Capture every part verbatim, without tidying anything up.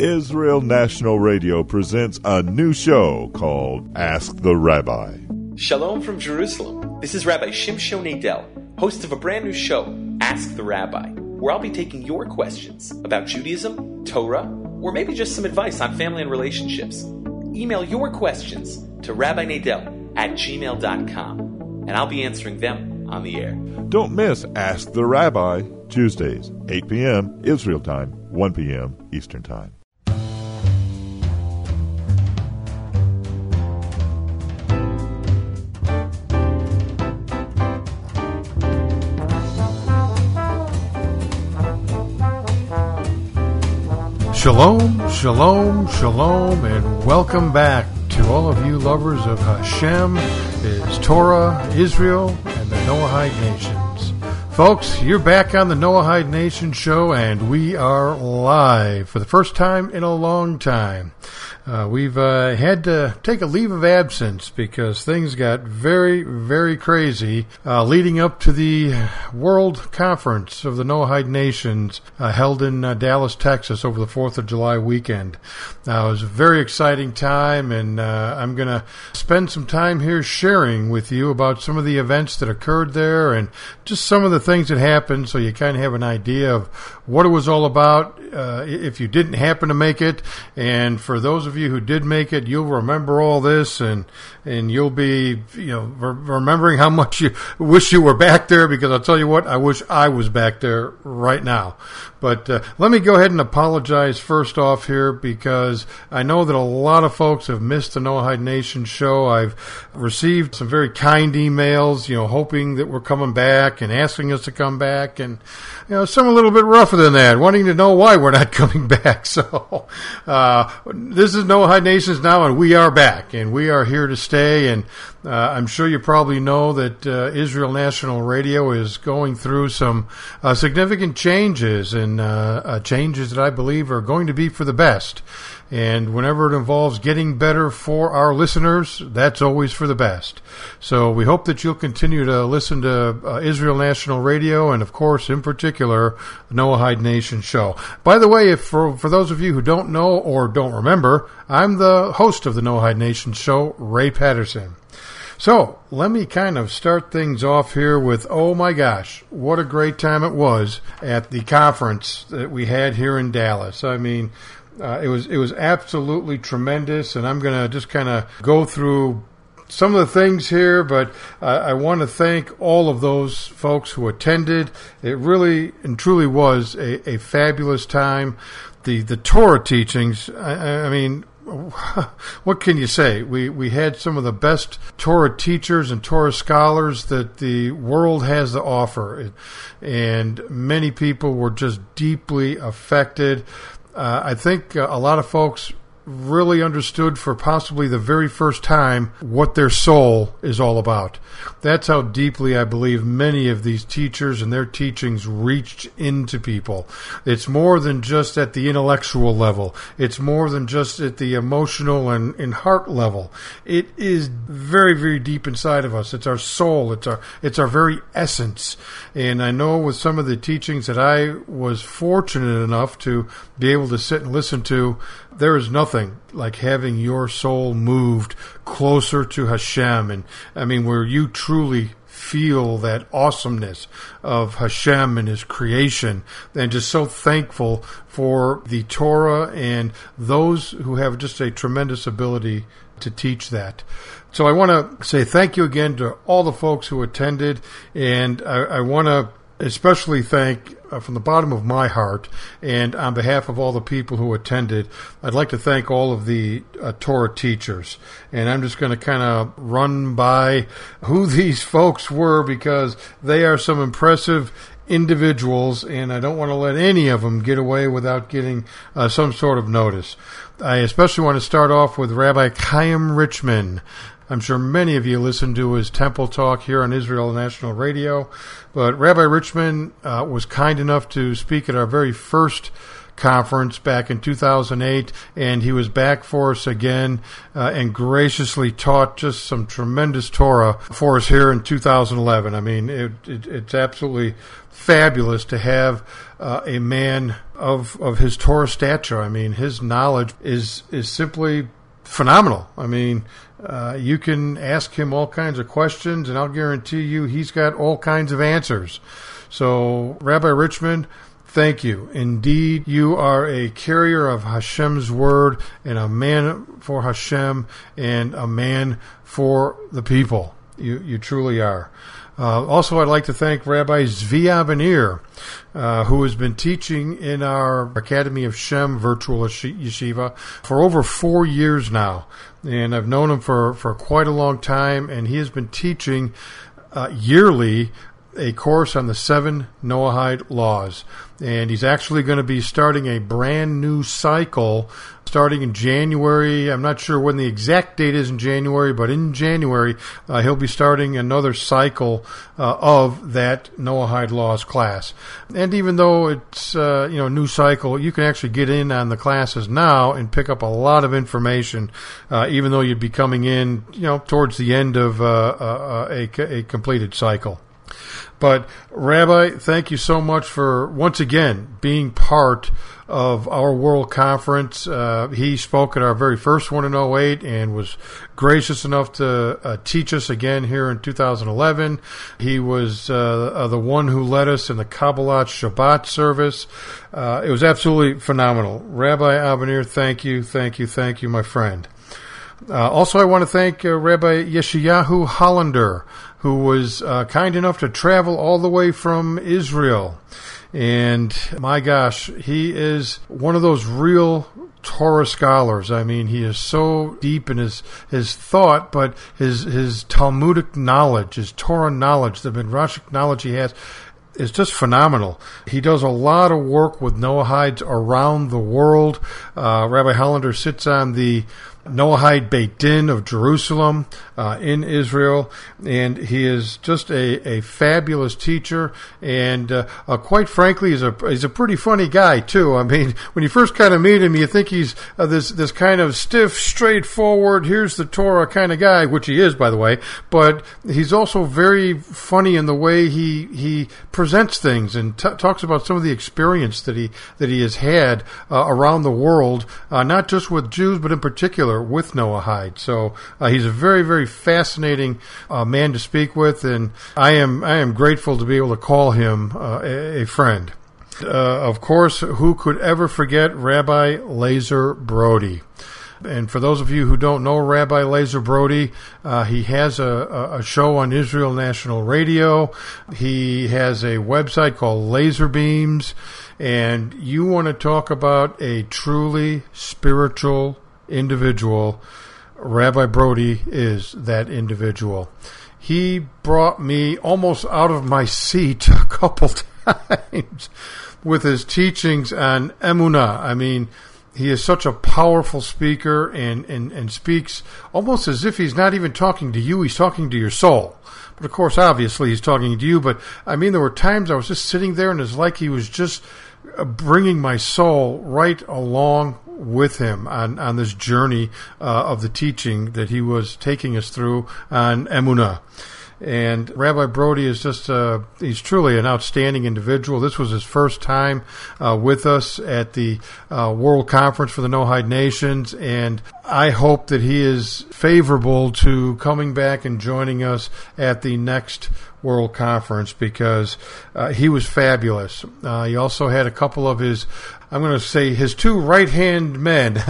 Israel National Radio presents a new show called Ask the Rabbi. Shalom from Jerusalem. This is Rabbi Shimshon Nadel, host of a brand new show, Ask the Rabbi, where I'll be taking your questions about Judaism, Torah, or maybe just some advice on family and relationships. Email your questions to rabbinadel at gmail dot com, and I'll be answering them on the air. Don't miss Ask the Rabbi, Tuesdays, eight p.m. Israel time, one p.m. Eastern time. Shalom, shalom, shalom, and welcome back to all of you lovers of Hashem, His Torah, Israel, and the Noahide Nations. Folks, you're back on the Noahide Nation show, and we are live for the first time in a long time. Uh, we've uh, had to take a leave of absence because things got very, very crazy uh, leading up to the World Conference of the Noahide Nations uh, held in uh, Dallas, Texas over the fourth of July weekend. Now, it was a very exciting time, and uh, I'm going to spend some time here sharing with you about some of the events that occurred there and just some of the things that happened so you kind of have an idea of what it was all about uh, if you didn't happen to make it. And for those of you who did make it, you'll remember all this, and and you'll be, you know, re- remembering how much you wish you were back there, because I'll tell you what, I wish I was back there right now. But uh, let me go ahead and apologize first off here, because I know that a lot of folks have missed the Noahide Nation show. I've received some very kind emails, you know, hoping that we're coming back and asking us to come back, and, you know, some a little bit rougher than that, wanting to know why we're not coming back. So uh, this is Noahide Nations now, and we are back, and we are here to stay. And uh, I'm sure you probably know that uh, Israel National Radio is going through some uh, significant changes, and And, uh, uh, changes that I believe are going to be for the best. And whenever it involves getting better for our listeners, that's always for the best. So we hope that you'll continue to listen to uh, Israel National Radio and, of course, in particular, the Noahide Nation show. By the way, if for, for those of you who don't know or don't remember, I'm the host of the Noahide Nation show, Ray Patterson. So let me kind of start things off here with, oh my gosh, what a great time it was at the conference that we had here in Dallas. I mean, uh, it was it was absolutely tremendous, and I'm going to just kind of go through some of the things here, but uh, I want to thank all of those folks who attended. It really and truly was a, a fabulous time. The, the Torah teachings, I, I mean, what can you say? We we had some of the best Torah teachers and Torah scholars that the world has to offer, and many people were just deeply affected. Uh, I think a lot of folks really understood for possibly the very first time what their soul is all about. That's how deeply I believe many of these teachers and their teachings reached into people. It's more than just at the intellectual level. It's more than just at the emotional and, and heart level. It is very, very deep inside of us. It's our soul. It's our, it's our very essence. And I know with some of the teachings that I was fortunate enough to be able to sit and listen to, there is nothing like having your soul moved closer to Hashem. And I mean, where you truly feel that awesomeness of Hashem and His creation, and just so thankful for the Torah and those who have just a tremendous ability to teach that. So I want to say thank you again to all the folks who attended, and I, I want to especially thank uh, from the bottom of my heart, and on behalf of all the people who attended, I'd like to thank all of the uh, Torah teachers. And I'm just going to kind of run by who these folks were, because they are some impressive individuals, and I don't want to let any of them get away without getting uh, some sort of notice. I especially want to start off with Rabbi Chaim Richman. I'm sure many of you listened to his temple talk here on Israel National Radio, but Rabbi Richman uh, was kind enough to speak at our very first conference back in two thousand eight, and he was back for us again uh, and graciously taught just some tremendous Torah for us here in two thousand eleven. I mean, it, it, it's absolutely fabulous to have uh, a man of of his Torah stature. I mean, his knowledge is is simply phenomenal. I mean, uh, you can ask him all kinds of questions, and I'll guarantee you he's got all kinds of answers. So, Rabbi Richman, thank you. Indeed, you are a carrier of Hashem's word and a man for Hashem and a man for the people. You you truly are. Uh, also, I'd like to thank Rabbi Zvi Aviner, uh, who has been teaching in our Academy of Shem virtual yeshiva for over four years now. And I've known him for, for quite a long time, and he has been teaching uh, yearly a course on the seven Noahide laws. And he's actually going to be starting a brand new cycle starting in January. I'm not sure when the exact date is in January, but in January, uh, he'll be starting another cycle uh, of that Noahide Laws class. And even though it's uh, you know new cycle, you can actually get in on the classes now and pick up a lot of information, uh, even though you'd be coming in you know towards the end of uh, uh, a, a completed cycle. But Rabbi, thank you so much for, once again, being part of our World Conference. Uh, he spoke at our very first one in oh eight and was gracious enough to uh, teach us again here in two thousand eleven. He was uh, uh, the one who led us in the Kabbalat Shabbat service. Uh, it was absolutely phenomenal. Rabbi Aviner, thank you, thank you, thank you, my friend. Uh, also, I want to thank uh, Rabbi Yeshayahu Hollander, who was uh, kind enough to travel all the way from Israel. And my gosh, he is one of those real Torah scholars. I mean, he is so deep in his, his thought, but his, his Talmudic knowledge, his Torah knowledge, the Midrashic knowledge he has, is just phenomenal. He does a lot of work with Noahides around the world. Uh, Rabbi Hollander sits on the Noahide Beit Din of Jerusalem uh, in Israel, and he is just a, a fabulous teacher, and uh, uh, quite frankly, he's a he's a pretty funny guy too. I mean, when you first kind of meet him, you think he's uh, this this kind of stiff, straightforward, here's the Torah kind of guy, which he is, by the way. But he's also very funny in the way he he presents things and t- talks about some of the experience that he that he has had uh, around the world, uh, not just with Jews, but in particular with Noahide. So uh, he's a very, very fascinating uh, man to speak with, and I am I am grateful to be able to call him uh, a, a friend. Uh, of course, who could ever forget Rabbi Laser Brody? And for those of you who don't know Rabbi Laser Brody, uh, he has a, a show on Israel National Radio. He has a website called Laser Beams, and you want to talk about a truly spiritual individual. Rabbi Brody is that individual. He brought me almost out of my seat a couple times with his teachings on Emunah. I mean, he is such a powerful speaker and, and, and speaks almost as if he's not even talking to you, he's talking to your soul. But of course, obviously, he's talking to you. But I mean, there were times I was just sitting there and it's like he was just bringing my soul right along with him on, on this journey uh, of the teaching that he was taking us through on Emunah. And Rabbi Brody is just, uh, he's truly an outstanding individual. This was his first time uh, with us at the uh, World Conference for the Noahide Nations, and I hope that he is favorable to coming back and joining us at the next World Conference, because uh, he was fabulous. Uh, he also had a couple of his, I'm going to say, his two right-hand men.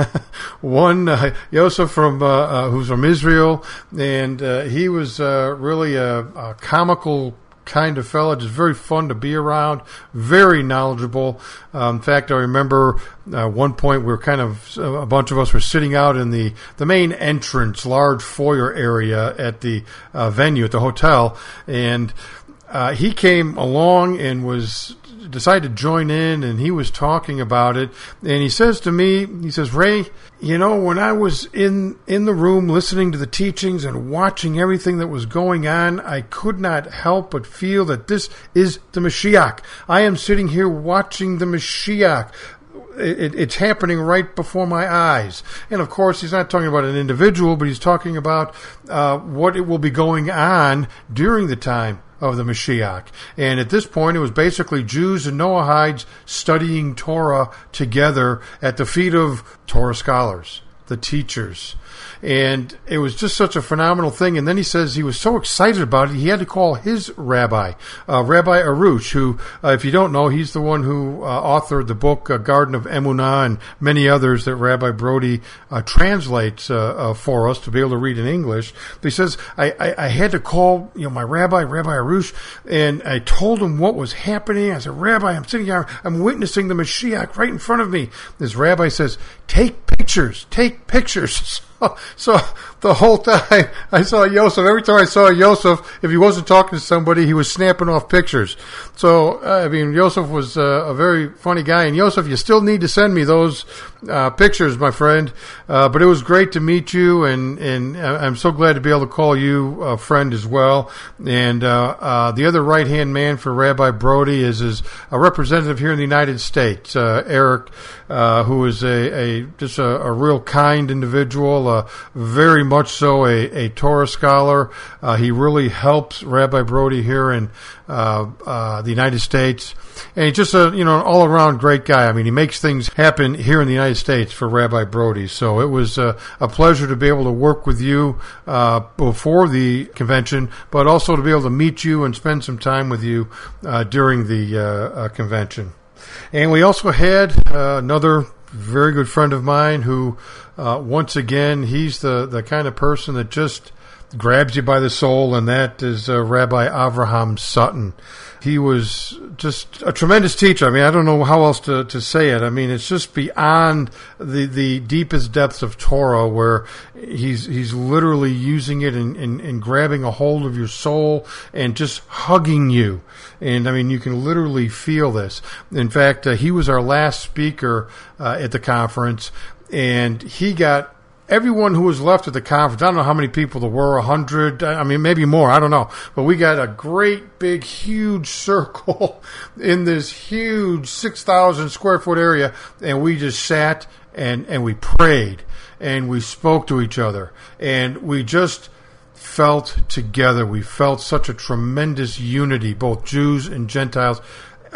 One, uh, Yosef, from, uh, uh, who's from Israel, and uh, he was uh, really a, a comical kind of fella, just very fun to be around, very knowledgeable. Um, in fact, I remember at uh, one point we were kind of, a bunch of us were sitting out in the, the main entrance, large foyer area at the uh, venue, at the hotel, and uh, he came along and was decided to join in, and he was talking about it, and he says to me, he says, Ray, you know, when I was in, in the room listening to the teachings and watching everything that was going on, I could not help but feel that this is the Mashiach. I am sitting here watching the Mashiach. it, it's happening right before my eyes. And of course, he's not talking about an individual, but he's talking about uh, what it will be going on during the time of the Mashiach. And at this point, it was basically Jews and Noahides studying Torah together at the feet of Torah scholars, the teachers. And it was just such a phenomenal thing. And then he says he was so excited about it, he had to call his rabbi, uh, Rabbi Arush, who, uh, if you don't know, he's the one who uh, authored the book uh, Garden of Emunah and many others that Rabbi Brody uh, translates uh, uh, for us to be able to read in English. But he says, I, I, I had to call you know my rabbi, Rabbi Arush, and I told him what was happening. I said, Rabbi, I'm sitting here, I'm witnessing the Mashiach right in front of me. This rabbi says, take pictures, take pictures. So the whole time I saw Yosef, every time I saw Yosef, if he wasn't talking to somebody, he was snapping off pictures. So, I mean, Yosef was uh, a very funny guy. And Yosef, you still need to send me those uh, pictures, my friend. Uh, but it was great to meet you, and, and I'm so glad to be able to call you a friend as well. And uh, uh, the other right-hand man for Rabbi Brody is, is a representative here in the United States, uh, Eric, uh, who is a, a just a, a real kind individual. Uh, very much so a, a Torah scholar. Uh, he really helps Rabbi Brody here in uh, uh, the United States. And he's just a, you know, an all-around great guy. I mean, he makes things happen here in the United States for Rabbi Brody. So it was uh, a pleasure to be able to work with you uh, before the convention, but also to be able to meet you and spend some time with you uh, during the uh, uh, convention. And we also had uh, another very good friend of mine who, uh, once again, he's the, the kind of person that just grabs you by the soul, and that is uh, Rabbi Avraham Sutton. He was just a tremendous teacher. I mean, I don't know how else to, to say it. I mean, it's just beyond the, the deepest depths of Torah, where he's he's literally using it and, and, and grabbing a hold of your soul and just hugging you. And, I mean, you can literally feel this. In fact, uh, he was our last speaker uh, at the conference, and he got everyone who was left at the conference. I don't know how many people there were, a hundred, I mean, maybe more, I don't know. But we got a great, big, huge circle in this huge six thousand square foot area, and we just sat and, and we prayed, and we spoke to each other, and we just felt together. We felt such a tremendous unity, both Jews and Gentiles.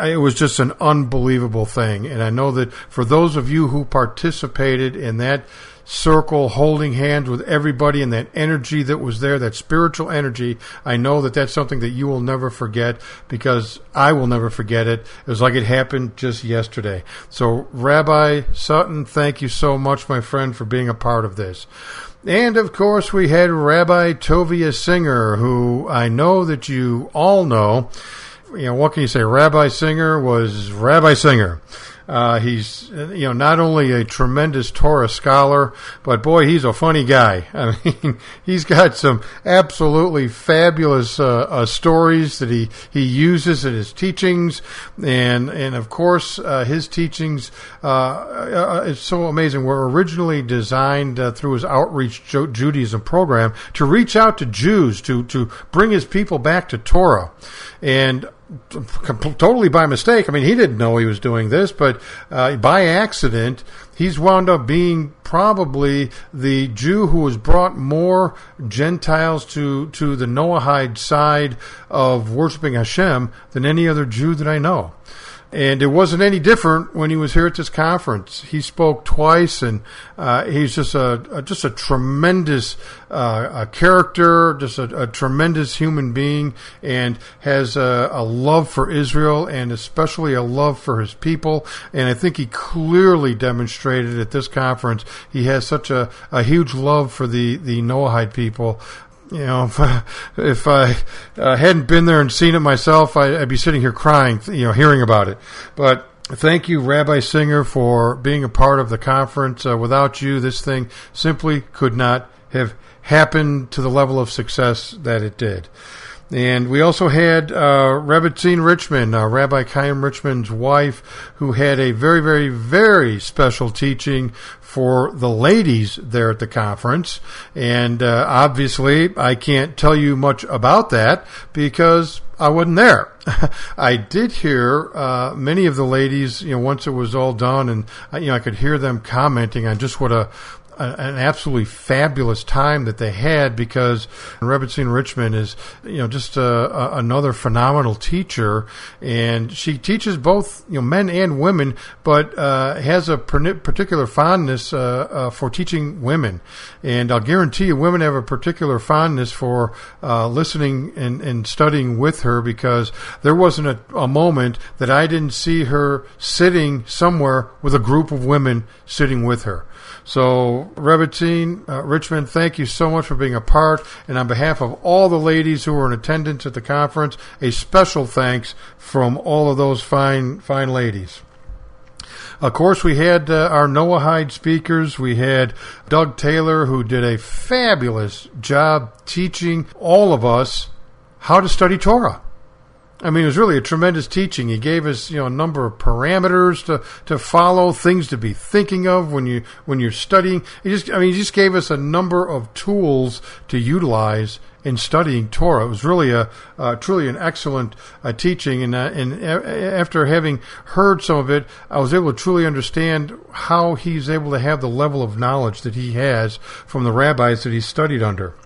It was just an unbelievable thing. And I know that for those of you who participated in that circle, holding hands with everybody, and that energy that was there, that spiritual energy, I know that that's something that you will never forget, because I will never forget it. It was like it happened just yesterday. So Rabbi Sutton, thank you so much, my friend, for being a part of this. And, of course, we had Rabbi Tovia Singer, who I know that you all know. You know, what can you say? Rabbi Singer was Rabbi Singer. Uh, he's, you know, not only a tremendous Torah scholar, but boy, he's a funny guy. I mean, he's got some absolutely fabulous uh, uh, stories that he, he uses in his teachings, and and of course uh, his teachings uh, uh, it's so amazing. Were originally designed uh, through his Outreach Judaism program to reach out to Jews, to to bring his people back to Torah, and totally by mistake. I mean, he didn't know he was doing this, but uh, by accident, he's wound up being probably the Jew who has brought more Gentiles to, to the Noahide side of worshiping Hashem than any other Jew that I know. And it wasn't any different when he was here at this conference. He spoke twice, and uh, he's just a, a just a tremendous uh, a character, just a, a tremendous human being, and has a, a love for Israel, and especially a love for his people. And I think he clearly demonstrated at this conference he has such a, a huge love for the, the Noahide people. You know, if I, if I uh, hadn't been there and seen it myself, I, I'd be sitting here crying, you know, hearing about it. But thank you, Rabbi Singer, for being a part of the conference. Uh, without you, this thing simply could not have happened to the level of success that it did. And we also had uh, Rebbetzin Richman, uh, Rabbi Chaim Richman's wife, who had a very, very, very special teaching for the ladies there at the conference. And uh, obviously, I can't tell you much about that because I wasn't there. I did hear uh, many of the ladies, you know, once it was all done, and you know, I could hear them commenting on just what a an absolutely fabulous time that they had, because Rebbetzin Richman is, you know, just a, a, another phenomenal teacher, and she teaches both, you know, men and women, but uh, has a particular fondness uh, uh, for teaching women. And I'll guarantee you, women have a particular fondness for uh, listening and, and studying with her, because there wasn't a, a moment that I didn't see her sitting somewhere with a group of women sitting with her. So, Rebbetzin uh, Richman, thank you so much for being a part. And on behalf of all the ladies who were in attendance at the conference, a special thanks from all of those fine, fine ladies. Of course, we had uh, our Noahide speakers. We had Doug Taylor, who did a fabulous job teaching all of us how to study Torah. I mean, it was really a tremendous teaching. He gave us, you know, a number of parameters to, to follow, things to be thinking of when you when you're studying. He just, I mean, he just gave us a number of tools to utilize in studying Torah. It was really a uh, truly an excellent uh, teaching, and uh, and a- after having heard some of it, I was able to truly understand how he's able to have the level of knowledge that he has from the rabbis that he studied under.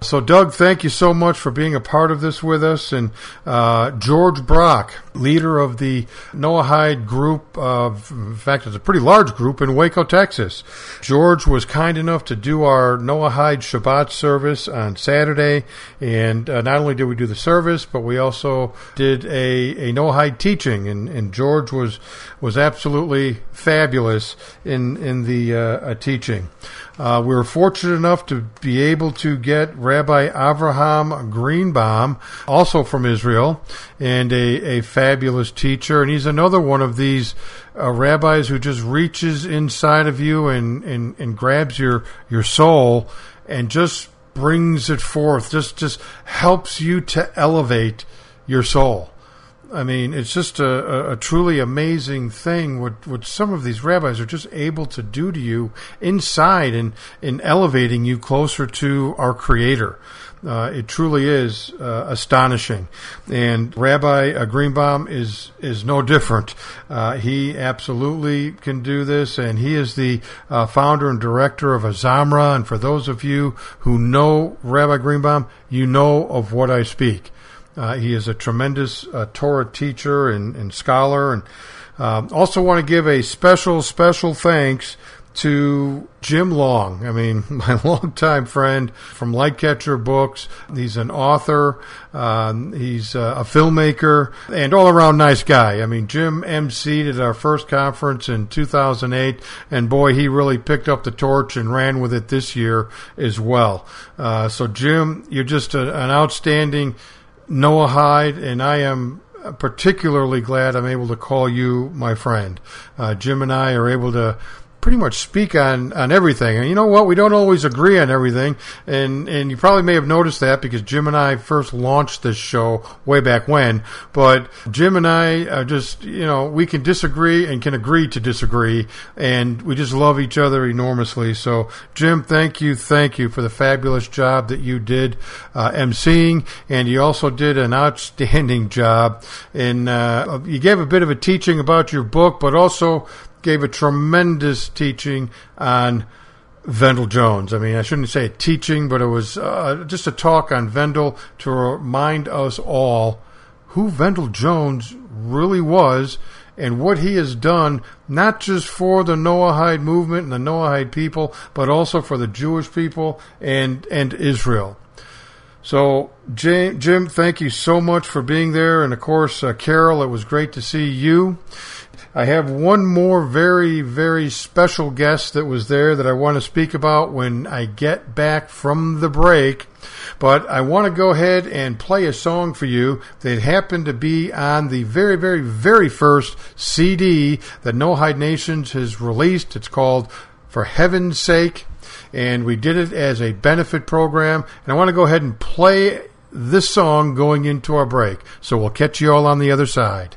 So, Doug, thank you so much for being a part of this with us. And uh, George Brock, leader of the Noahide group, of, in fact, it's a pretty large group in Waco, Texas. George was kind enough to do our Noahide Shabbat service on Saturday. And uh, not only did we do the service, but we also did a, a Noahide teaching. And, and George was was absolutely fabulous in, in the uh, teaching. Uh, we were fortunate enough to be able to get Rabbi Avraham Greenbaum, also from Israel, and a, a fabulous teacher. And he's another one of these uh, rabbis who just reaches inside of you and, and, and grabs your, your soul and just brings it forth, just, just helps you to elevate your soul. I mean, it's just a, a truly amazing thing what, what some of these rabbis are just able to do to you inside and in elevating you closer to our Creator. Uh, it truly is uh, astonishing. And Rabbi uh, Greenbaum is, is no different. Uh, he absolutely can do this, and he is the uh, founder and director of Azamra. And for those of you who know Rabbi Greenbaum, you know of what I speak. Uh, he is a tremendous uh, Torah teacher and, and scholar. And uh, also want to give a special, special thanks to Jim Long. I mean, my longtime friend from Lightcatcher Books. He's an author. Um, he's uh, a filmmaker and all-around nice guy. I mean, Jim emceed at our first conference in two thousand eight, and boy, he really picked up the torch and ran with it this year as well. Uh, so, Jim, you're just a, an outstanding Noahide, and I am particularly glad I'm able to call you my friend. Uh, Jim and I are able to pretty much speak on, on everything. And you know what? We don't always agree on everything. And, and you probably may have noticed that because Jim and I first launched this show way back when. But Jim and I are just, you know, we can disagree and can agree to disagree. And we just love each other enormously. So, Jim, thank you. Thank you for the fabulous job that you did uh, emceeing. And you also did an outstanding job. And uh, you gave a bit of a teaching about your book, but also gave a tremendous teaching on Vendyl Jones. I mean, I shouldn't say a teaching, but it was uh, just a talk on Vendyl to remind us all who Vendyl Jones really was and what he has done, not just for the Noahide movement and the Noahide people, but also for the Jewish people and, and Israel. So, Jim, thank you so much for being there. And, of course, uh, Carol, it was great to see you. I have one more very, very special guest that was there that I want to speak about when I get back from the break. But I want to go ahead and play a song for you that happened to be on the very, very, very first C D that Noahide Nations has released. It's called For Heaven's Sake. And we did it as a benefit program. And I want to go ahead and play this song going into our break. So we'll catch you all on the other side.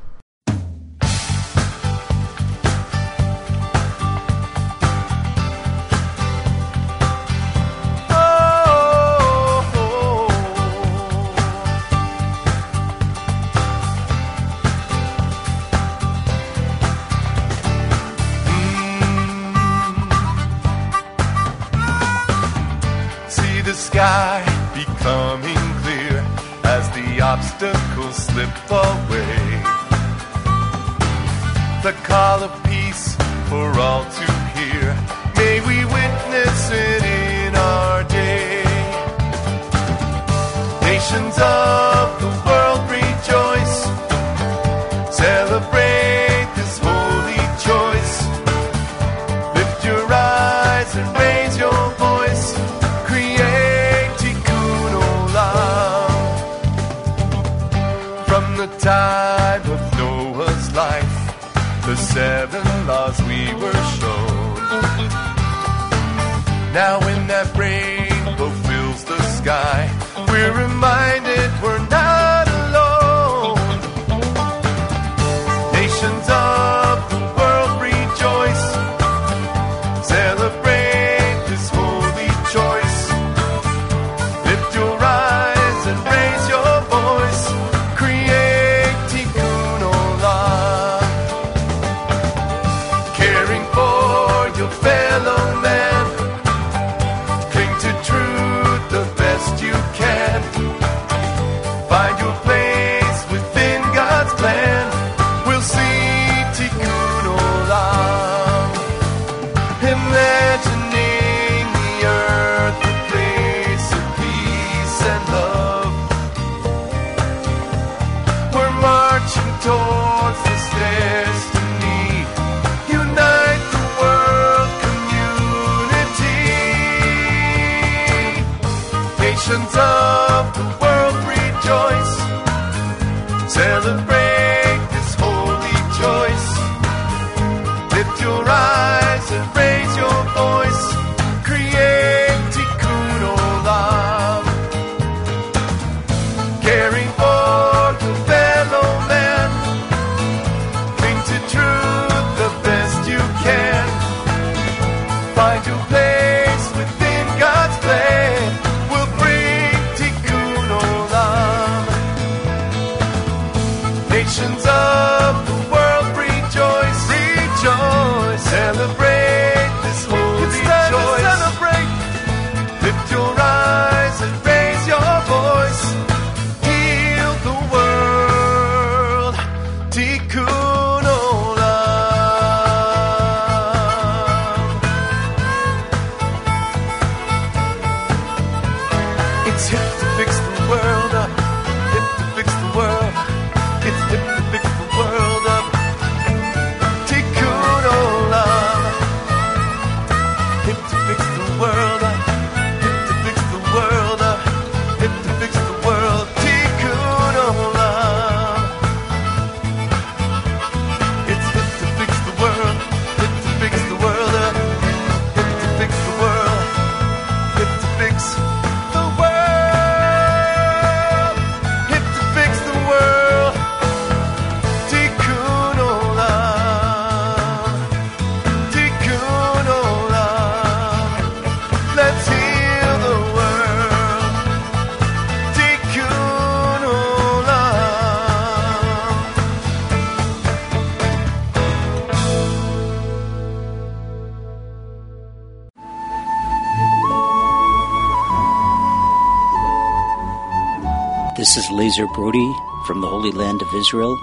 This is Laser Brody from the Holy Land of Israel.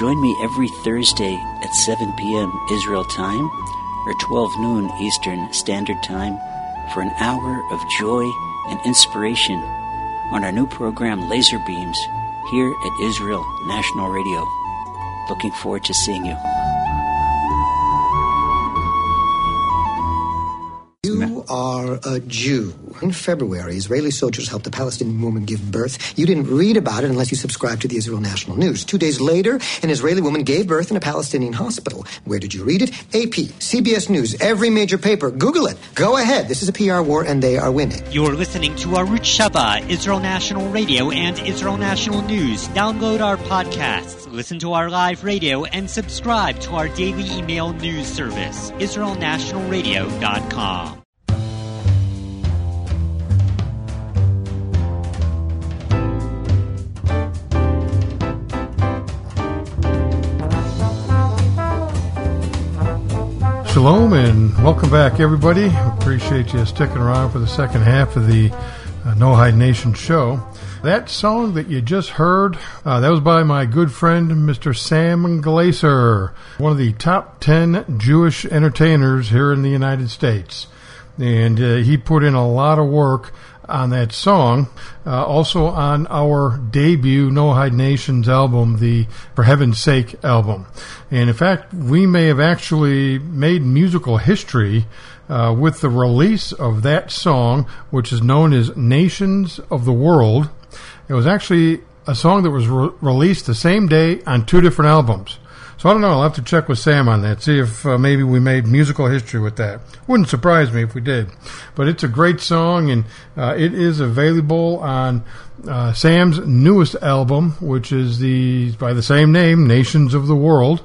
Join me every Thursday at seven p.m. Israel time or twelve noon Eastern Standard Time for an hour of joy and inspiration on our new program Laser Beams here at Israel National Radio. Looking forward to seeing you. You are a Jew. In February, Israeli soldiers helped a Palestinian woman give birth. You didn't read about it unless you subscribed to the Israel National News. Two days later, an Israeli woman gave birth in a Palestinian hospital. Where did you read it? A P, C B S News, every major paper. Google it. Go ahead. This is a P R war, and they are winning. You're listening to Arutz Shaba, Israel National Radio, and Israel National News. Download our podcasts, listen to our live radio, and subscribe to our daily email news service, Israel National Radio dot com. Shalom and welcome back, everybody. Appreciate you sticking around for the second half of the uh, Noahide Nation show. That song that you just heard, uh, that was by my good friend, Mister Sam Glaser, one of the top ten Jewish entertainers here in the United States. And uh, he put in a lot of work on that song. Uh, also on our debut Noahide Nations album, the For Heaven's Sake album. And in fact, we may have actually made musical history uh, with the release of that song, which is known as Nations of the World. It was actually a song that was re- released the same day on two different albums. So I don't know, I'll have to check with Sam on that, see if uh, maybe we made musical history with that. Wouldn't surprise me if we did. But it's a great song, and uh, it is available on uh, Sam's newest album, which is the by the same name, Nations of the World.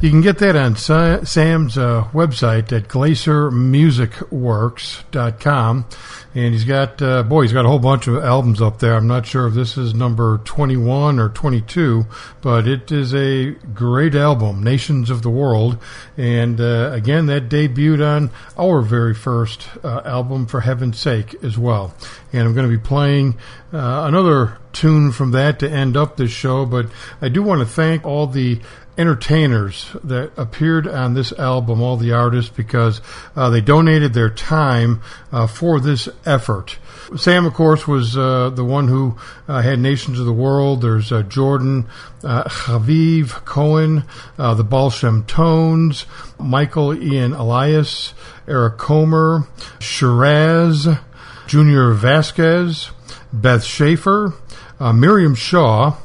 You can get that on Sa- Sam's uh, website at Glacier Music Works dot com. And he's got, uh, boy, he's got a whole bunch of albums up there. I'm not sure if this is number twenty-one or twenty-two, but it is a great album, Nations of the World. And uh, again, that debuted on our very first uh, album, For Heaven's Sake, as well. And I'm going to be playing uh, another tune from that to end up this show, but I do want to thank all the entertainers that appeared on this album, all the artists, because uh, they donated their time uh, for this effort. Sam, of course, was uh, the one who uh, had Nations of the World. There's uh, Jordan, uh, Khaviv Cohen, uh, the Bal Shem Tones, Michael Ian Elias, Eric Comer, Shiraz, Junior Vasquez, Beth Schaefer, uh, Miriam Shaw,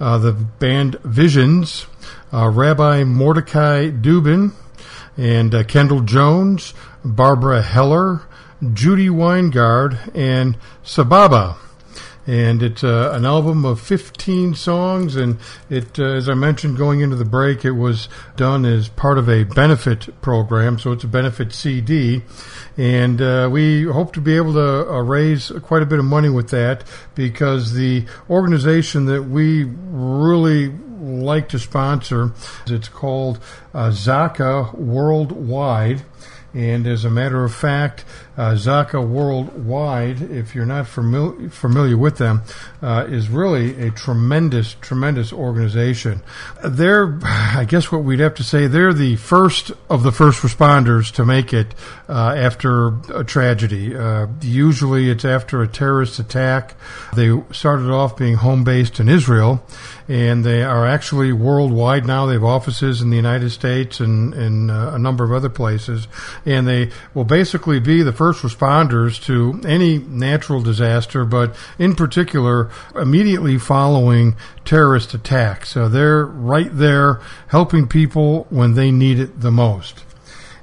uh, the band Visions, Uh, Rabbi Mordecai Dubin, and uh, Kendall Jones, Barbara Heller, Judy Weingard, and Sababa. And it's uh, an album of fifteen songs, and it, uh, as I mentioned going into the break, it was done as part of a benefit program, so it's a benefit C D. And uh, we hope to be able to uh, raise quite a bit of money with that, because the organization that we really like to sponsor, it's called uh, Zaka Worldwide. And as a matter of fact, uh, Zaka Worldwide, if you're not fami- familiar with them, uh, is really a tremendous, tremendous organization. They're, I guess what we'd have to say, they're the first of the first responders to make it uh, after a tragedy. Uh, usually it's after a terrorist attack. They started off being home-based in Israel, and they are actually worldwide now. They have offices in the United States and, and uh, a number of other places. And they will basically be the first responders to any natural disaster, but in particular, immediately following terrorist attacks. So they're right there helping people when they need it the most.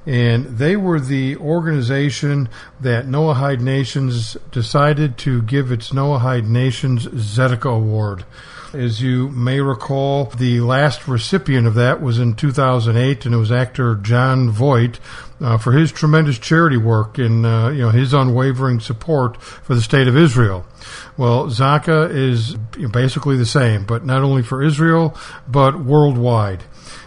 And they were the organization that Noahide Nations decided to give its Noahide Nations Zedekah Award. As you may recall, the last recipient of that was in two thousand eight, and it was actor John Voight uh, for his tremendous charity work and uh, you know his unwavering support for the state of Israel. Well, Zaka is basically the same, but not only for Israel, but worldwide.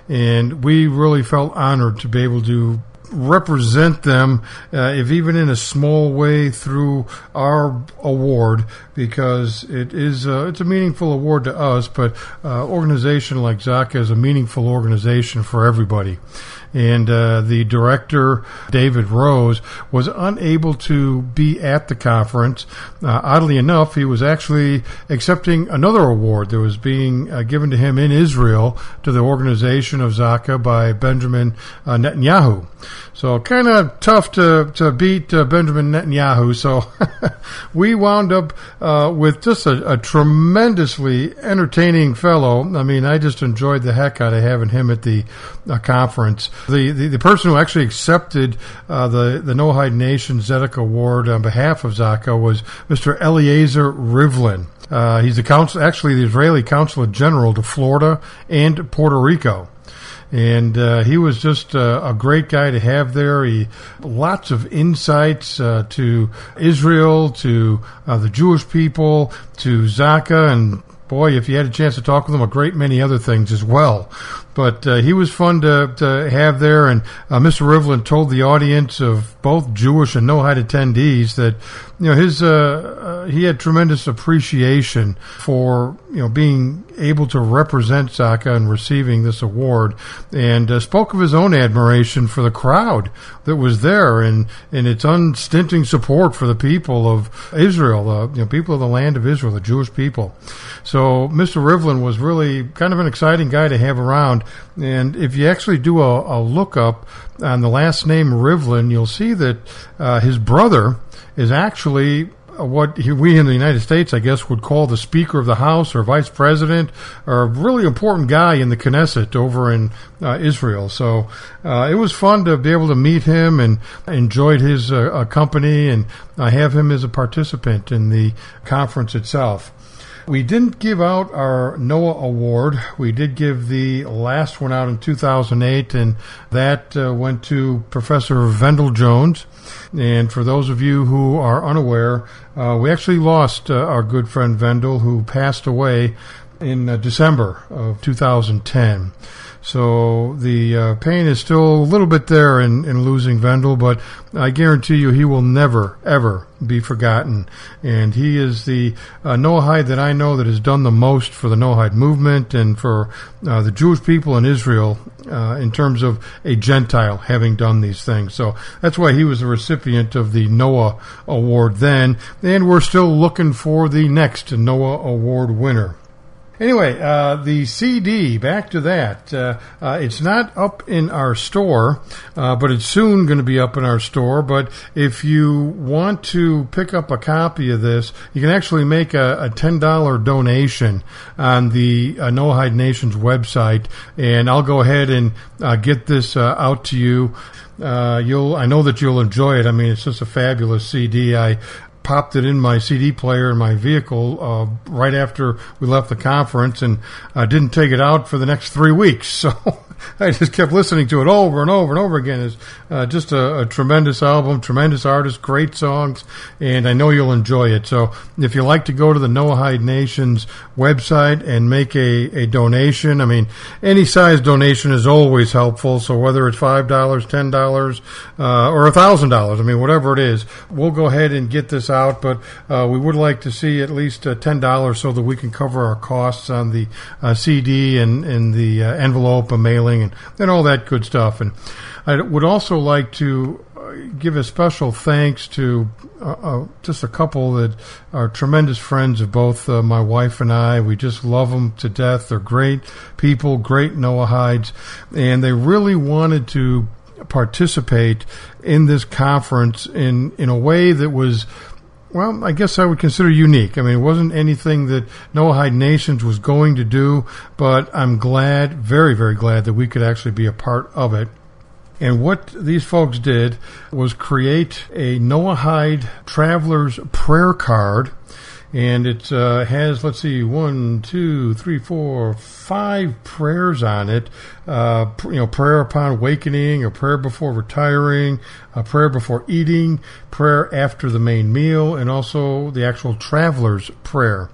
And we really felt honored to be able to represent them, uh, if even in a small way, through our award, because it is uh, it's a meaningful award to us, but uh, organization like Zaka is a meaningful organization for everybody. and uh, the director, David Rose, was unable to be at the conference. Uh, oddly enough, he was actually accepting another award that was being uh, given to him in Israel to the organization of Zaka by Benjamin uh, Netanyahu. So kind of tough to, to beat uh, Benjamin Netanyahu. So we wound up uh, with just a, a tremendously entertaining fellow. I mean, I just enjoyed the heck out of having him at the uh, conference. The, the the person who actually accepted uh, the, the Noahide Nations Zedek Award on behalf of Zaka was Mister Eliezer Rivlin. Uh, he's the counsel, actually the Israeli Consulate General to Florida and Puerto Rico. And uh, he was just uh, a great guy to have there. He lots of insights uh, to Israel, to uh, the Jewish people, to Zaka, and boy, if you had a chance to talk with him, a great many other things as well. But uh, he was fun to, to have there, and uh, Mister Rivlin told the audience of both Jewish and Noahide attendees that, you know, his uh, uh, he had tremendous appreciation for, you know, being able to represent Zaka and receiving this award, and uh, spoke of his own admiration for the crowd that was there and, and its unstinting support for the people of Israel, uh, you know, people of the land of Israel, the Jewish people. So Mister Rivlin was really kind of an exciting guy to have around, and if you actually do a, a lookup on the last name Rivlin, you'll see that uh, his brother is actually what he, we in the United States, I guess, would call the Speaker of the House or Vice President, or a really important guy in the Knesset over in uh, Israel. So uh, it was fun to be able to meet him, and enjoyed his uh, company, and I have him as a participant in the conference itself. We didn't give out our Noah Award. We did give the last one out in two thousand eight, and that uh, went to Professor Vendyl Jones. And for those of you who are unaware, uh, we actually lost uh, our good friend Vendyl, who passed away in uh, December of two thousand ten. So the uh, pain is still a little bit there in, in losing Vendyl, but I guarantee you he will never, ever be forgotten. And he is the uh, Noahide that I know that has done the most for the Noahide movement and for uh, the Jewish people in Israel uh, in terms of a Gentile having done these things. So that's why he was the recipient of the Noah Award then, and we're still looking for the next Noah Award winner. Anyway, uh, the C D, back to that. Uh, uh, it's not up in our store, uh, but it's soon going to be up in our store. But if you want to pick up a copy of this, you can actually make a, a ten dollars donation on the uh, Noahide Nations website, and I'll go ahead and uh, get this uh, out to you. Uh, you'll, I know that you'll enjoy it. I mean, it's just a fabulous C D. I popped it in my C D player in my vehicle uh, right after we left the conference, and I didn't take it out for the next three weeks. So I just kept listening to it over and over and over again. It's uh, just a, a tremendous album, tremendous artist, great songs, and I know you'll enjoy it. So if you like to go to the Noahide Nations website and make a, a donation, I mean, any size donation is always helpful. So whether it's five dollars, ten dollars, uh, or one thousand dollars, I mean, whatever it is, we'll go ahead and get this out. But uh, we would like to see at least uh, ten dollars so that we can cover our costs on the uh, C D and, and the uh, envelope and mailing. And, and all that good stuff. And I would also like to give a special thanks to uh, uh, just a couple that are tremendous friends of both uh, my wife and I. We just love them to death. They're great people, great Noahides, and they really wanted to participate in this conference in, in a way that was, well, I guess I would consider unique. I mean, it wasn't anything that Noahide Nations was going to do, but I'm glad, very, very glad that we could actually be a part of it. And what these folks did was create a Noahide Traveler's Prayer Card. And it uh, has, let's see, one, two, three, four, five prayers on it. Uh, you know, prayer upon awakening, or prayer before retiring, uh, prayer before eating, prayer after the main meal, and also the actual traveler's prayer.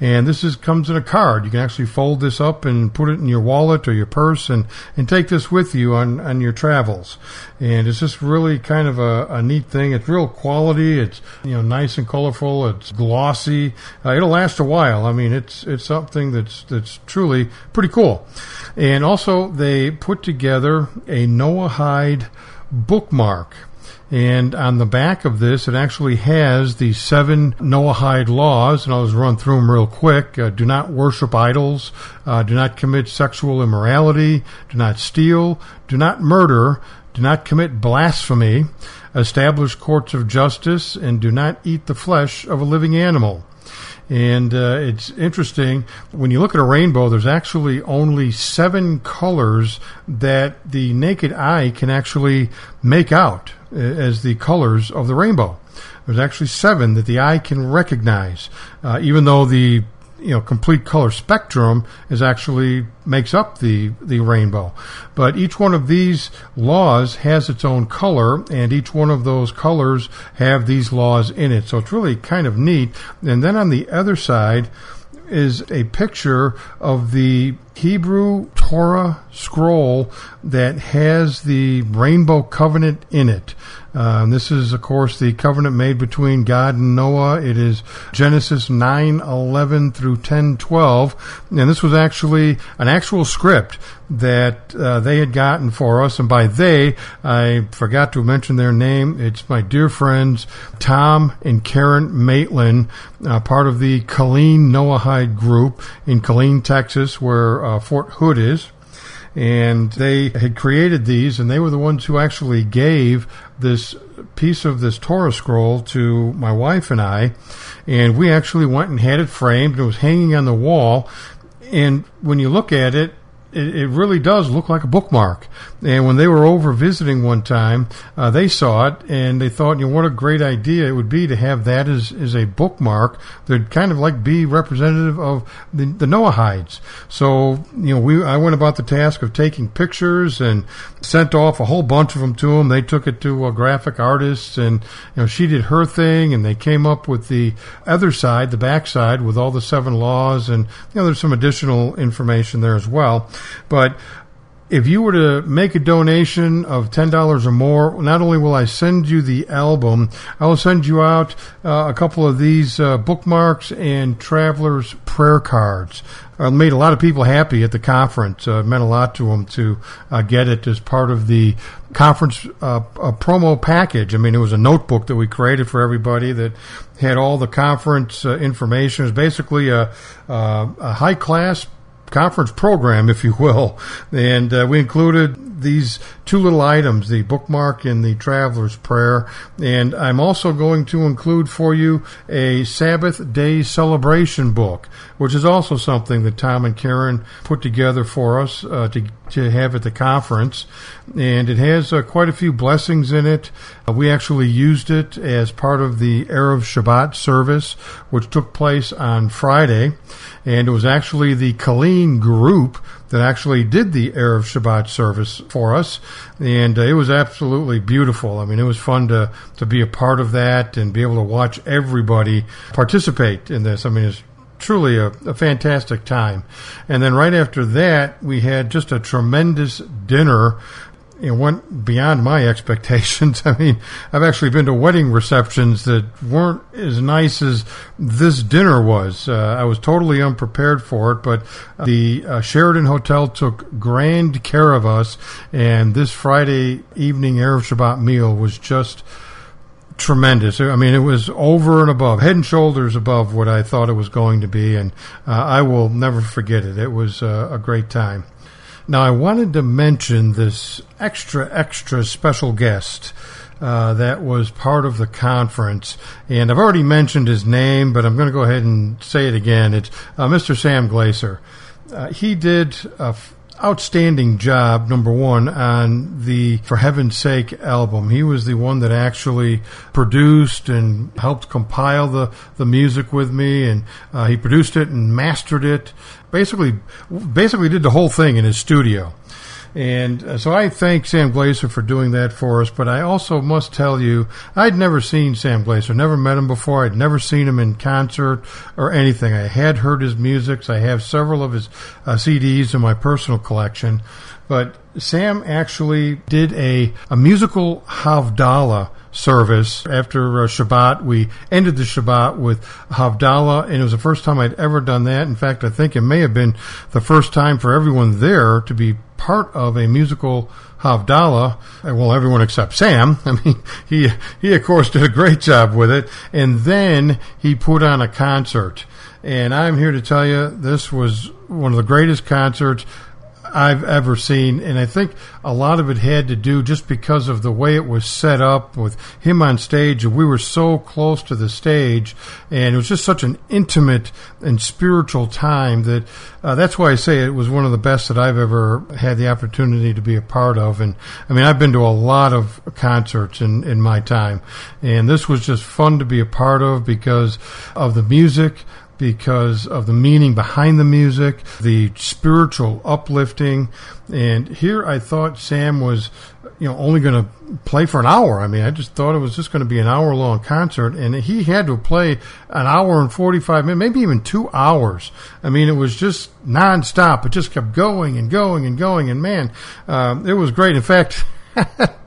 And this is comes in a card. You can actually fold this up and put it in your wallet or your purse and, and take this with you on, on your travels. And it's just really kind of a, a neat thing. It's real quality. It's, you know, nice and colorful. It's glossy. Uh, it'll last a while. I mean, it's it's something that's that's truly pretty cool. And also they put together a Noahide bookmark. And on the back of this, it actually has the seven Noahide laws, and I'll just run through them real quick. Uh, do not worship idols. Uh, do not commit sexual immorality. Do not steal. Do not murder. Do not commit blasphemy. Establish courts of justice. And do not eat the flesh of a living animal. And uh, it's interesting, when you look at a rainbow, there's actually only seven colors that the naked eye can actually make out as the colors of the rainbow. There's actually seven that the eye can recognize, uh, even though the you know complete color spectrum is actually makes up the, the rainbow. But each one of these laws has its own color, and each one of those colors have these laws in it. So it's really kind of neat. And then on the other side is a picture of the Hebrew Torah scroll that has the rainbow covenant in it. Um, this is, of course, the covenant made between God and Noah. It is Genesis nine eleven through ten twelve, and this was actually an actual script that uh, they had gotten for us. And by they, I forgot to mention their name. It's my dear friends Tom and Karen Maitland, uh, part of the Killeen Noahide group in Killeen, Texas, where uh, Fort Hood is. And they had created these, and they were the ones who actually gave this piece of this Torah scroll to my wife and I. And we actually went and had it framed, and it was hanging on the wall. And when you look at it, it really does look like a bookmark. And when they were over visiting one time, uh, they saw it, and they thought, you know, what a great idea it would be to have that as, as a bookmark. They'd kind of like be representative of the, the Noahides. So, you know, we I went about the task of taking pictures and sent off a whole bunch of them to them. They took it to a graphic artist, and, you know, she did her thing, and they came up with the other side, the back side, with all the seven laws. And, you know, there's some additional information there as well. But if you were to make a donation of ten dollars or more, not only will I send you the album, I will send you out uh, a couple of these uh, bookmarks and traveler's prayer cards. Uh, made a lot of people happy at the conference. Uh, it meant a lot to them to uh, get it as part of the conference uh, a promo package. I mean, it was a notebook that we created for everybody that had all the conference uh, information. It was basically a, uh, a high-class conference program, if you will, and uh, we included these two little items, the bookmark and the traveler's prayer. And I'm also going to include for you a Sabbath Day Celebration book, which is also something that Tom and Karen put together for us uh, to to have at the conference, and it has uh, quite a few blessings in it. Uh, we actually used it as part of the Erev Shabbat service, which took place on Friday, and it was actually the Killeen group that actually did the Erev Shabbat service for us, and uh, it was absolutely beautiful. I mean, it was fun to, to be a part of that and be able to watch everybody participate in this. I mean, it's truly a, a fantastic time. And then right after that, we had just a tremendous dinner. It went beyond my expectations. I mean, I've actually been to wedding receptions that weren't as nice as this dinner was. Uh, I was totally unprepared for it, but the uh, Sheraton Hotel took grand care of us, and this Friday evening Erev Shabbat meal was just tremendous. I mean, it was over and above, head and shoulders above what I thought it was going to be, and uh, I will never forget it. It was uh, a great time. Now, I wanted to mention this extra, extra special guest uh, that was part of the conference, and I've already mentioned his name, but I'm going to go ahead and say it again. It's uh, Mister Sam Glaser. Uh, he did a f- outstanding job, number one, on the For Heaven's Sake album. He was the one that actually produced and helped compile the, the music with me, and uh, he produced it and mastered it. Basically, basically did the whole thing in his studio. And uh, so I thank Sam Glaser for doing that for us. But I also must tell you, I'd never seen Sam Glaser, never met him before. I'd never seen him in concert or anything. I had heard his music. So I have several of his uh, C Ds in my personal collection. But Sam actually did a, a musical Havdalah service. After uh, Shabbat, we ended the Shabbat with Havdalah, and it was the first time I'd ever done that. In fact, I think it may have been the first time for everyone there to be part of a musical Havdalah. Well, everyone except Sam. I mean, he, he of course, did a great job with it. And then he put on a concert. And I'm here to tell you, this was one of the greatest concerts I've ever seen, and I think a lot of it had to do just because of the way it was set up with him on stage. We were so close to the stage, and it was just such an intimate and spiritual time that uh, that's why I say it was one of the best that I've ever had the opportunity to be a part of. And I mean, I've been to a lot of concerts in, in my time, and this was just fun to be a part of because of the music, because of the meaning behind the music, the spiritual uplifting. And here I thought Sam was, you know, only going to play for an hour. I mean, I just thought it was just going to be an hour-long concert, and he had to play an hour and forty-five minutes, maybe even two hours. I mean, it was just nonstop. It just kept going and going and going, and, man, um, it was great. In fact,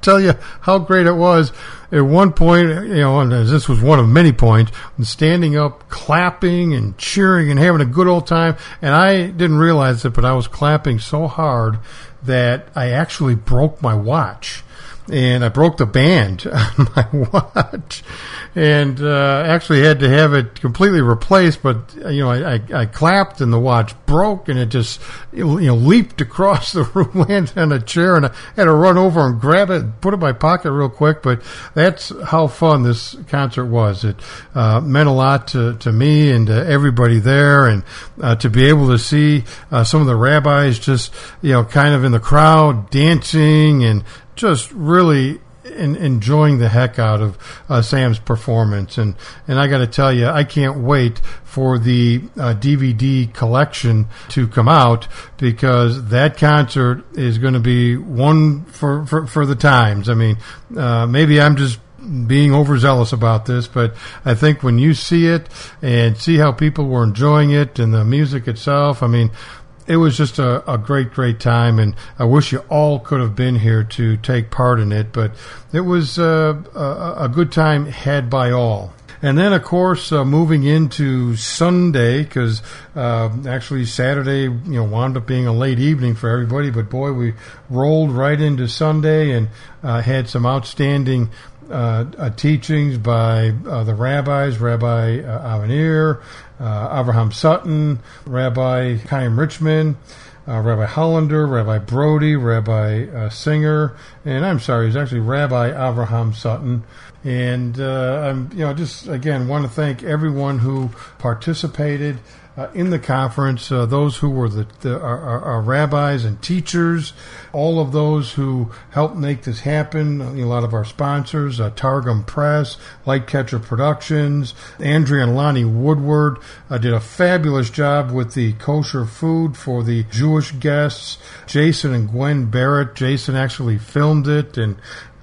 tell you how great it was. At one point, you know, and this was one of many points, standing up, clapping and cheering and having a good old time. And I didn't realize it, but I was clapping so hard that I actually broke my watch. And I broke the band on my watch, and uh, actually had to have it completely replaced. But you know, I, I, I clapped, and the watch broke, and it just it, you know leaped across the room, landed on a chair, and I had to run over and grab it, and put it in my pocket real quick. But that's how fun this concert was. It uh, meant a lot to, to me and to everybody there, and uh, to be able to see uh, some of the rabbis just you know kind of in the crowd dancing and just really in, enjoying the heck out of uh, Sam's performance. And, and I got to tell you, I can't wait for the uh, D V D collection to come out, because that concert is going to be one for, for, for the times. I mean, uh, maybe I'm just being overzealous about this, but I think when you see it and see how people were enjoying it and the music itself, I mean, it was just a, a great, great time, and I wish you all could have been here to take part in it, but it was uh, a, a good time had by all. And then, of course, uh, moving into Sunday, because uh, actually Saturday, you know, wound up being a late evening for everybody, but boy, we rolled right into Sunday and uh, had some outstanding Uh, uh, teachings by uh, the rabbis, Rabbi uh, Aviner, uh, Avraham Sutton, Rabbi Chaim Richman, uh, Rabbi Hollander, Rabbi Brody, Rabbi uh, Singer, and I'm sorry, it's actually Rabbi Avraham Sutton. And uh, I'm, you know, just again want to thank everyone who participated Uh, in the conference, uh, those who were the, the our, our, our rabbis and teachers, all of those who helped make this happen, a lot of our sponsors, uh, Targum Press, Lightcatcher Productions, Andrea and Lonnie Woodward uh, did a fabulous job with the kosher food for the Jewish guests, Jason and Gwen Barrett. Jason actually filmed it, and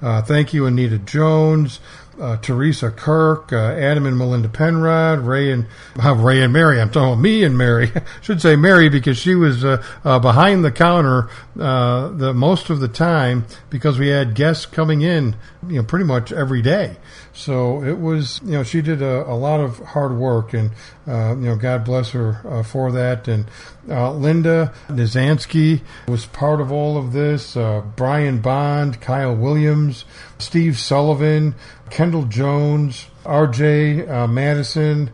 uh, thank you, Anita Jones. Uh, Teresa Kirk, uh, Adam and Melinda Penrod, Ray and uh, Ray and Mary. I'm talking about me and Mary. I should say Mary, because she was uh, uh, behind the counter uh, the most of the time, because we had guests coming in, you know, pretty much every day. So it was, you know, she did a, a lot of hard work, and uh, you know, God bless her uh, for that. And uh, Linda Nizansky was part of all of this. Uh, Brian Bond, Kyle Williams, Steve Sullivan, Kendall Jones, R J uh, Madison,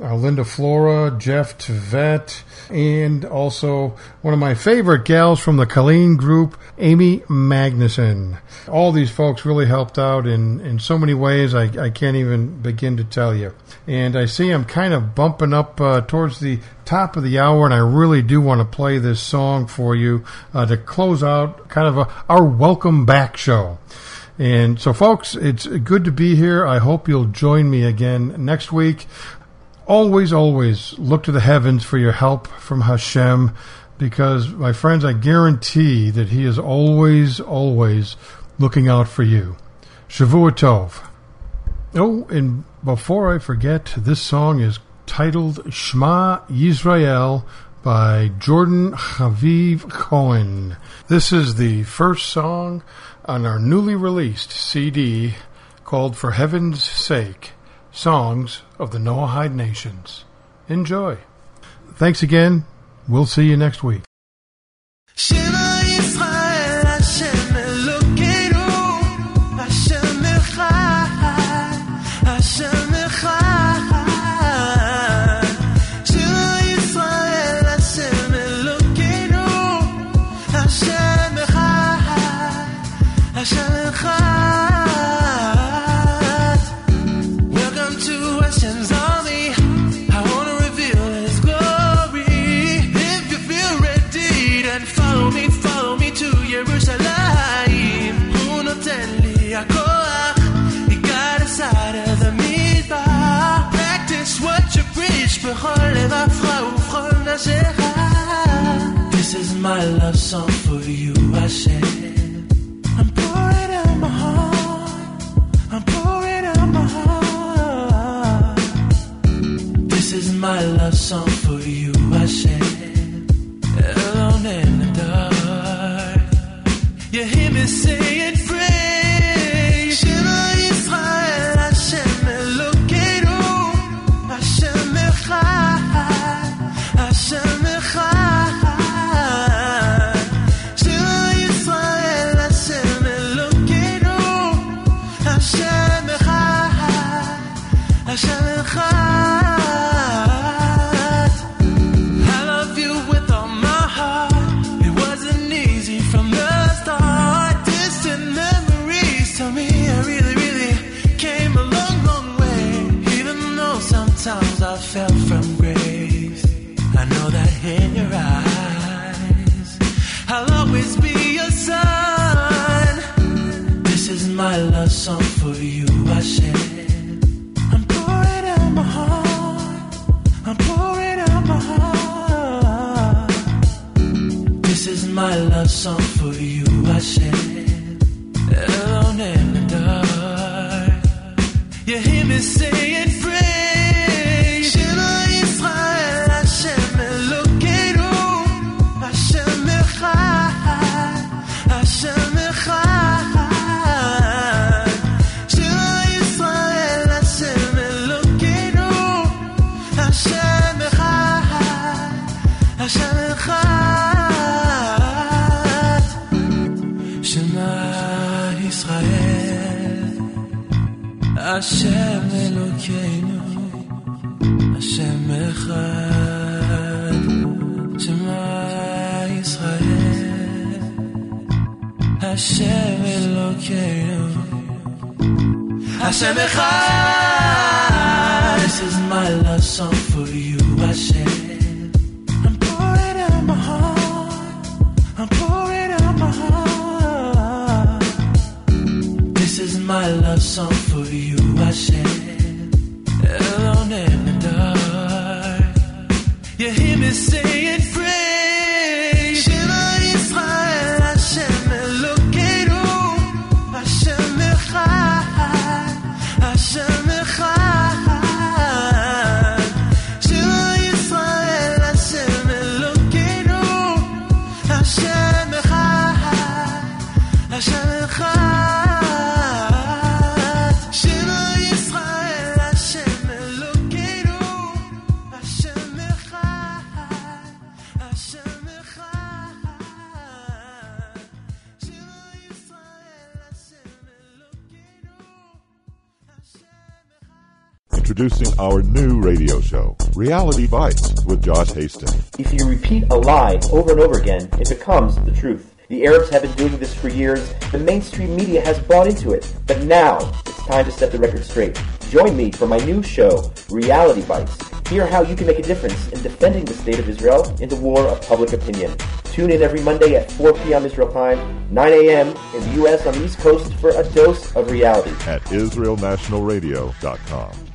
uh, Linda Flora, Jeff Tvett, and also one of my favorite gals from the Colleen group, Amy Magnuson. All these folks really helped out in, in so many ways I, I can't even begin to tell you. And I see I'm kind of bumping up uh, towards the top of the hour, and I really do want to play this song for you uh, to close out kind of a, our welcome back show. And so, folks, it's good to be here. I hope you'll join me again next week. Always, always look to the heavens for your help from Hashem. because, my friends, I guarantee that he is always, always looking out for you. Shavua Tov. Oh, and before I forget, this song is titled Shema Yisrael by Jordan Khaviv Cohen. This is the first song on our newly released C D called For Heaven's Sake, Songs of the Noahide Nations. Enjoy. Thanks again. We'll see you next week. This is my love song for you, Hashem. I'm pouring out my heart. I'm pouring out my heart. This is my love song for you, Hashem. Alone in the dark, you hear me saying praise. Shema Yisrael, Hashem Elokeinu, Hashem Echad. My love song for you, Hashem. I'm pouring out my heart. I'm pouring out my heart. This is my love song for you, Hashem. Alone in the dark, you hear me saying praise. Shema Yisrael, Hashem Elokeinu, Hashem Echad, Hashem Echad. Hashem Elokeinu, Hashem Echad, Shema Yisrael. Hashem Elokeinu, Hashem Echad. This is my love song for you, Hashem. I'm pouring out my heart. I'm pouring out my heart. This is my love song for you. Hashem, alone in the dark, you hear me saying praise. Shema Yisrael, Hashem Elokeinu, Hashem Echad, Hashem Echad. Shema Yisrael, Hashem Elokeinu, Hashem Echad, Hashem Echad. Introducing our new radio show, Reality Bites with Josh Haston. If you repeat a lie over and over again, it becomes the truth. The Arabs have been doing this for years. The mainstream media has bought into it. But now, it's time to set the record straight. Join me for my new show, Reality Bites. Hear how you can make a difference in defending the state of Israel in the war of public opinion. Tune in every Monday at four p.m. Israel time, nine a.m. in the U S on the East Coast for a dose of reality. At Israel National Radio dot com.